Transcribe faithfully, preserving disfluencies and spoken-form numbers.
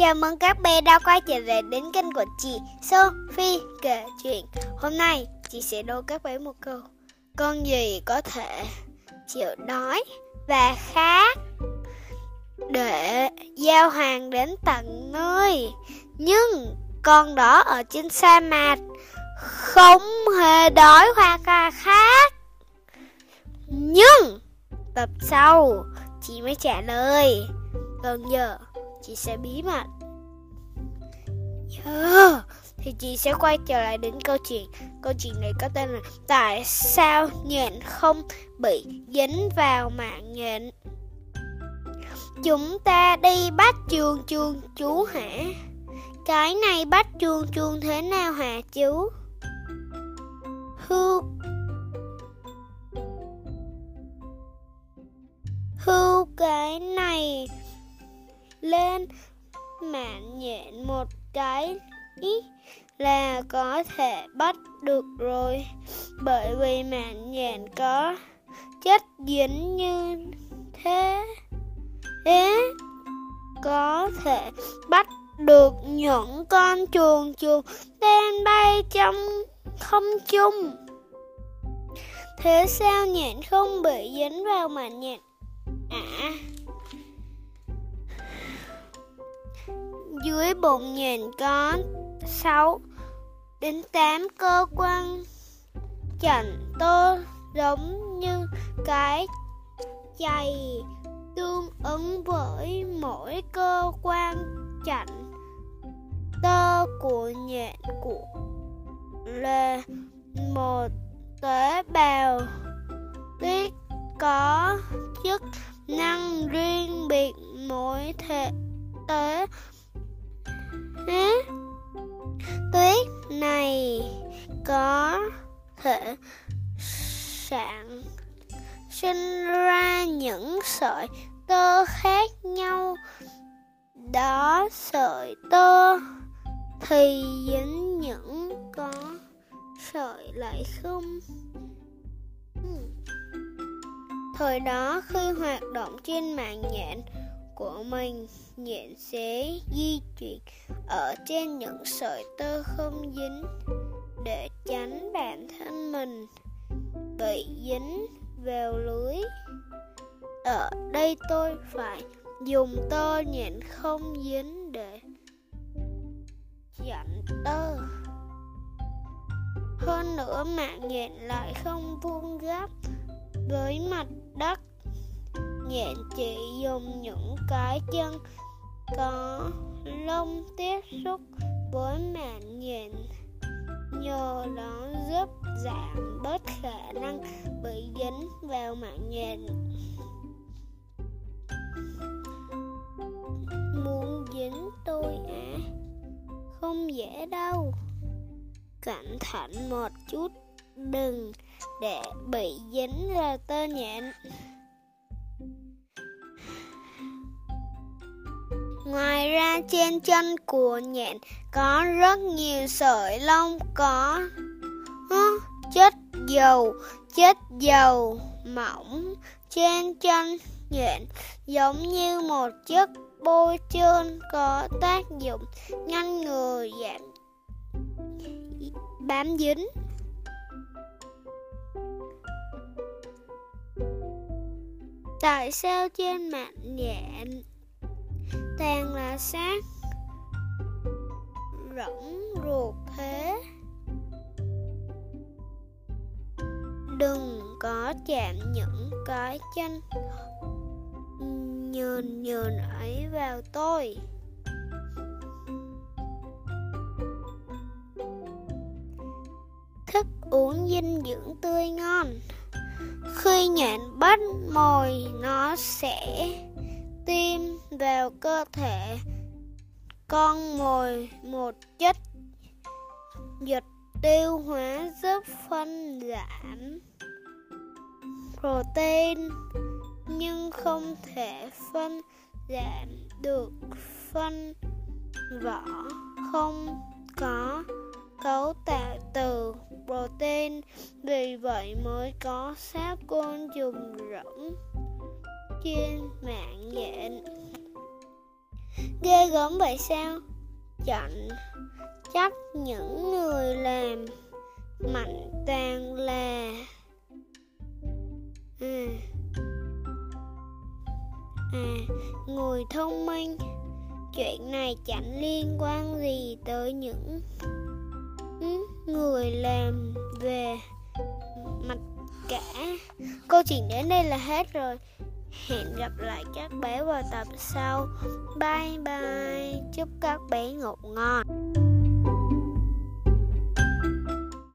Chào mừng các bé đã quay trở lại đến kênh của chị Sophie Kể Chuyện. Hôm nay chị sẽ đố các bé một câu. Con gì có thể chịu đói và khát để giao hàng đến tận nơi, nhưng con đó ở trên sa mạc không hề đói hoặc là khát? Nhưng tập sau chị mới trả lời. Còn giờ chị sẽ bí mật. yeah. Thì chị sẽ quay trở lại đến câu chuyện. Câu chuyện này có tên là Tại sao nhện không bị dính vào mạng nhện. Chúng ta đi bắt chuồn chuồn chú hả? Cái này bắt chuồn chuồn thế nào hả chú? Hươu Hươu cái này lên mạng nhện một cái là có thể bắt được rồi, bởi vì mạng nhện có chất dính như thế thế có thể bắt được những con chuồn chuồn đang bay trong không trung. Thế sao nhện không bị dính vào mạng nhện à? Dưới bụng nhện có sáu đến tám cơ quan chỉnh tơ giống như cái chày, tương ứng với mỗi cơ quan chỉnh tơ của nhện của là một tế bào tiết có chức năng riêng biệt. Mỗi thể tế tuyết này có thể sản sinh ra những sợi tơ khác nhau. Đó, sợi tơ thì dính những có, sợi lại không. Thời đó khi hoạt động trên mạng nhện của mình, nhện sẽ di chuyển ở trên những sợi tơ không dính để tránh bản thân mình bị dính vào lưới. Ở đây tôi phải dùng tơ nhện không dính để chặn tơ. Hơn nữa mạng nhện lại không vuông góc với mặt đất. Nhện chỉ dùng những cái chân có lông tiếp xúc với màng nhện, nhờ đó giúp giảm bớt khả năng bị dính vào màng nhện. Muốn dính tôi à? Không dễ đâu. Cẩn thận một chút, đừng để bị dính vào tơ nhện. Ngoài ra trên chân của nhện có rất nhiều sợi lông có uh, chất dầu, chất dầu mỏng trên chân nhện, giống như một chiếc bôi trơn có tác dụng ngăn ngừa giảm bám dính. Tại sao trên mặt nhện toàn là xác rỗng ruột thế? Đừng có chạm những cái chân nhờn nhờn ấy vào tôi. Thức uống dinh dưỡng tươi ngon. Khi nhện bắt mồi, nó sẽ tiêm vào cơ thể con mồi một chất dịch tiêu hóa giúp phân giảm protein, nhưng không thể phân giảm được phân vỏ không có cấu tạo từ protein, vì vậy mới có xác côn trùng rỗng trên mạng nhện. Ghê gớm vậy sao? Chọn trách những người làm mạnh tàn là à, à người thông minh. Chuyện này chẳng liên quan gì tới những người làm về mặt cả. Câu chuyện đến đây là hết rồi. Hẹn gặp lại các bé vào tập sau. Bye bye. Chúc các bé ngủ ngon.